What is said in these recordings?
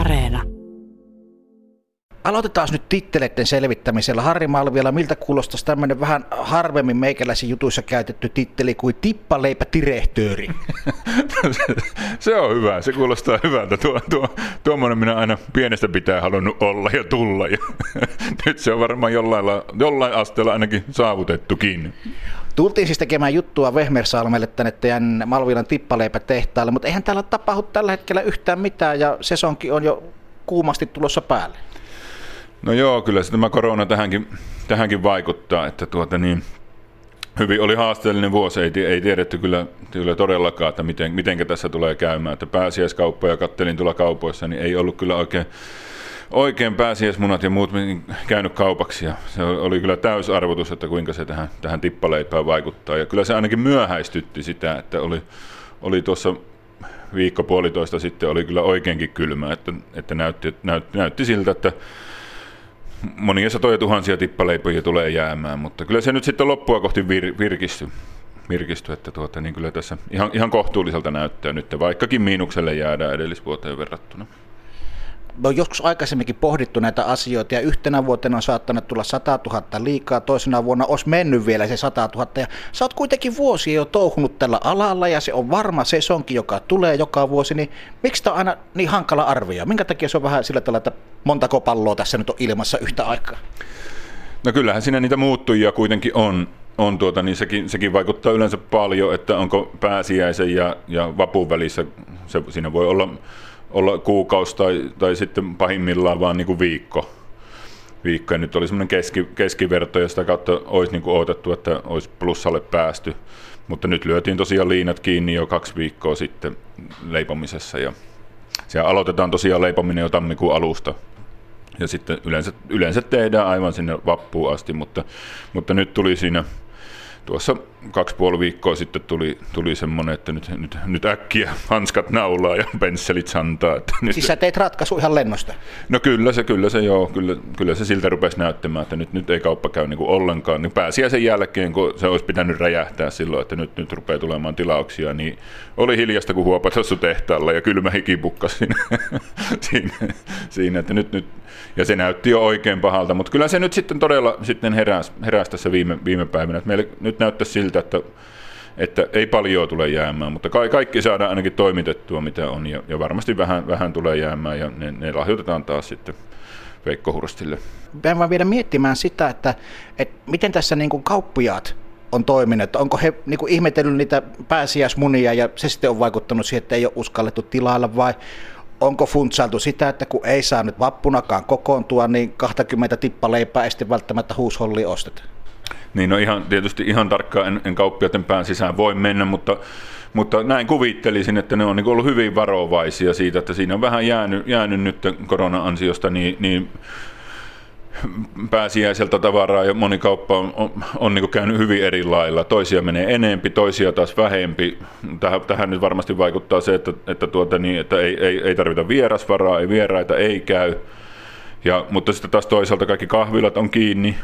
Areena. Aloitetaan nyt titteleiden selvittämisellä. Harri Malvialla, miltä kuulostaisi tämmöinen vähän harvemmin meikäläisiin jutuissa käytetty titteli kuin tippaleipätirehtööri? Se on hyvä, se kuulostaa hyvältä. Tuommoinen minä aina pienestä pitää halunnut olla ja tulla. Ja nyt se on varmaan jollain asteella ainakin saavutettukin. Tultiin siis tekemään juttua Wehmersalmelle tänne teidän Malvilan tippaleipätehtaalle, mutta eihän täällä tapahdu tällä hetkellä yhtään mitään ja sesonki on jo kuumasti tulossa päälle. No joo, kyllä se tämä korona tähänkin vaikuttaa, että hyvin oli haasteellinen vuosi, ei tiedetty kyllä todellakaan, että mitenkä tässä tulee käymään, että pääsiäiskauppoja kattelin tuolla kaupoissa, niin ei ollut kyllä oikein pääsiäismunat ja muut käynyt kaupaksi, ja se oli kyllä täysarvotus, että kuinka se tähän tippaleipään vaikuttaa, ja kyllä se ainakin myöhäistytti sitä, että oli tuossa viikko puolitoista sitten oli kyllä oikeinkin kylmää, että näytti siltä, että monia satoja tuhansia tippaleipoja tulee jäämään, mutta kyllä se nyt sitten loppua kohti virkistyi, että niin kyllä tässä ihan kohtuulliselta näyttää nyt, vaikkakin miinukselle jäädään edellisvuoteen verrattuna. Me on joskus aikaisemminkin pohdittu näitä asioita ja yhtenä vuotena on saattanut tulla 100 000 liikaa, toisena vuonna olisi mennyt vielä se 100 000 ja sä oot kuitenkin vuosia jo touhunut tällä alalla ja se on varma sesonki, joka tulee joka vuosi, niin miksi tämä on aina niin hankala arvioida? Minkä takia se on vähän sillä tavalla, että montako palloa tässä nyt on ilmassa yhtä aikaa? No kyllähän siinä niitä muuttujia kuitenkin on niin sekin vaikuttaa yleensä paljon, että onko pääsiäisen ja vapun välissä, siinä voi olla kuukausi tai sitten pahimmillaan vaan niin kuin viikko. Ja nyt oli semmoinen keskiverto ja sitä kautta olisi niin kuin odotettu, että olisi plussalle päästy. Mutta nyt lyötiin tosiaan liinat kiinni jo 2 viikkoa sitten leipomisessa. Ja siellä aloitetaan tosiaan leipominen jo tammikuun alusta. Ja sitten yleensä tehdään aivan sinne vappuun asti, mutta nyt tuli siinä... Tuossa 2,5 viikkoa sitten tuli semmoinen, että nyt äkkiä hanskat naulaa ja pensselit santaa. Siis sä teit ratkaisu ihan lennosta? No kyllä se siltä rupesi näyttämään, että nyt ei kauppa käy niin kuin ollenkaan. Niin pääsiäisen jälkeen, kun se olisi pitänyt räjähtää silloin, että nyt rupeaa tulemaan tilauksia, niin oli hiljasta kuin huopatossu tehtaalla ja kylmä hiki pukkasi siinä, että nyt. Ja se näytti jo oikein pahalta, mutta kyllä se nyt sitten todella sitten heräsi tässä viime päivinä. Meillä nyt näyttää siltä, että ei paljon tule jäämään, mutta kaikki saadaan ainakin toimitettua, mitä on, ja varmasti vähän tulee jäämään, ja ne lahjoitetaan taas sitten Veikko Hurstille. Mä vaan vielä miettimään sitä, että miten tässä niin kuin kauppiaat on toiminut, onko he niin kuin ihmetellyt niitä pääsiäismunia, ja se sitten on vaikuttanut siihen, että ei ole uskallettu tilailla, vai... Onko funtsailtu sitä, että kun ei saa nyt vappunakaan kokoontua, niin 20 tippaleipää ei sitten välttämättä huushollia osteta? Niin, no tietysti ihan tarkkaan en kauppiaiden pään sisään voi mennä, mutta näin kuvittelisin, että ne on niin ollut hyvin varovaisia siitä, että siinä on vähän jäänyt nyt korona-ansiosta niin pääsiäiseltä tavaraa ja moni kauppa on niin käynyt hyvin eri lailla. Toisia menee enempi, toisia taas vähempi. Tähän nyt varmasti vaikuttaa se, että ei tarvita vierasvaraa, ei vieraita, ei käy. Mutta sitten taas toisaalta kaikki kahvilat on kiinni,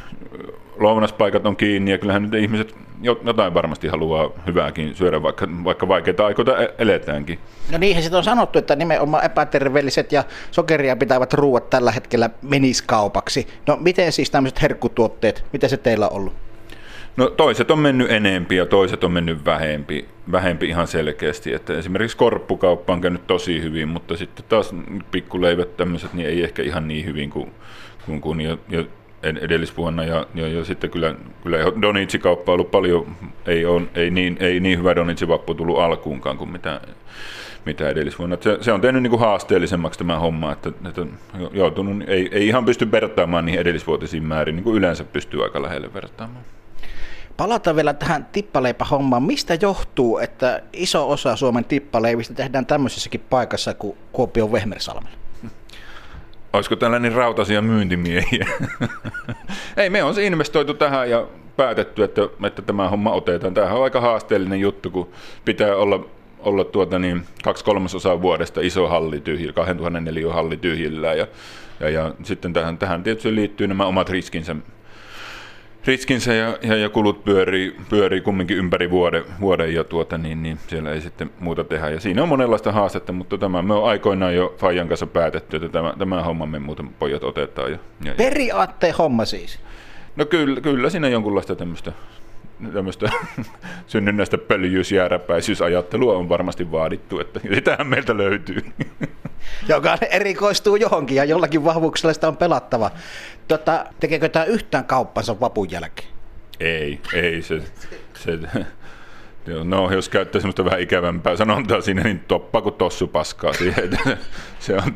lounaspaikat on kiinni ja kyllähän nyt ihmiset jotain varmasti haluaa hyvääkin syödä, vaikka vaikeita aikoita eletäänkin. No niinhän sitten on sanottu, että nimenomaan epäterveelliset ja sokeria pitävät ruuat tällä hetkellä menisi kaupaksi. No miten siis tämmöiset herkkutuotteet, mitä se teillä on ollut? No toiset on mennyt enempi ja toiset on mennyt vähempi ihan selkeästi, että esimerkiksi korppukauppa on käynyt tosi hyvin, mutta sitten taas pikkuleivät tämmöiset niin ei ehkä ihan niin hyvin kuin jo edellisvuonna ja sitten kyllä donitsikauppa on ollut paljon, ei niin hyvä donitsivappu tullut alkuunkaan kuin mitä edellisvuonna. Se on tehnyt niin kuin haasteellisemmaksi tämä homma, että joutunut, ei ihan pysty vertaamaan niihin edellisvuotisiin määrin, niin kuin yleensä pystyy aika lähelle vertaamaan. Palataan vielä tähän tippaleipähommaan. Mistä johtuu, että iso osa Suomen tippaleivistä tehdään tämmöisessäkin paikassa kuin Kuopion Wehmersalmella? Olisiko tällainen rautaisia myyntimiehiä? Ei, me on investoitu tähän ja päätetty, että tämä homma otetaan. Tämähän on aika haasteellinen juttu, kun pitää olla 2/3 vuodesta iso halli tyhjillä, 2004 halli tyhjillään. Ja sitten tähän tietysti liittyy nämä omat riskinsä. riskinsä ja kulut pyörii kumminkin ympäri vuoden ja siellä ei sitten muuta tehdä. Ja siinä on monenlaista haastetta, mutta tämä me on aikoinaan jo Fajan kanssa päätetty, että tämä homma me muuten pojat otetaan. Ja. Periaatteen homma siis? No kyllä siinä jonkunlaista tämmöistä synnynnäistä pöljyys- ja räpäisyysajattelua on varmasti vaadittu, että sitähän meiltä löytyy. Joka erikoistuu johonkin ja jollakin vahvuuksella sitä on pelattava. Tekeekö tämä yhtään kauppansa vapun jälkeen? Ei. No, jos käyttää semmoista vähän ikävämpää sanontaa siinä, niin toppa kuin tossu paskaa siihen. Se on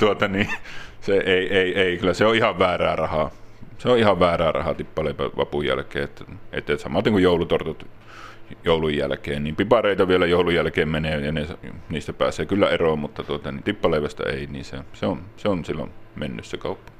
kyllä se on ihan väärää rahaa. Se on ihan väärää rahaa tippaleipä vapun jälkeen, että samaten kuin joulutortut joulun jälkeen, niin pipareita vielä joulun jälkeen menee ja niistä pääsee kyllä eroon, mutta niin tippaleivästä ei, niin se on silloin mennyt se kauppa.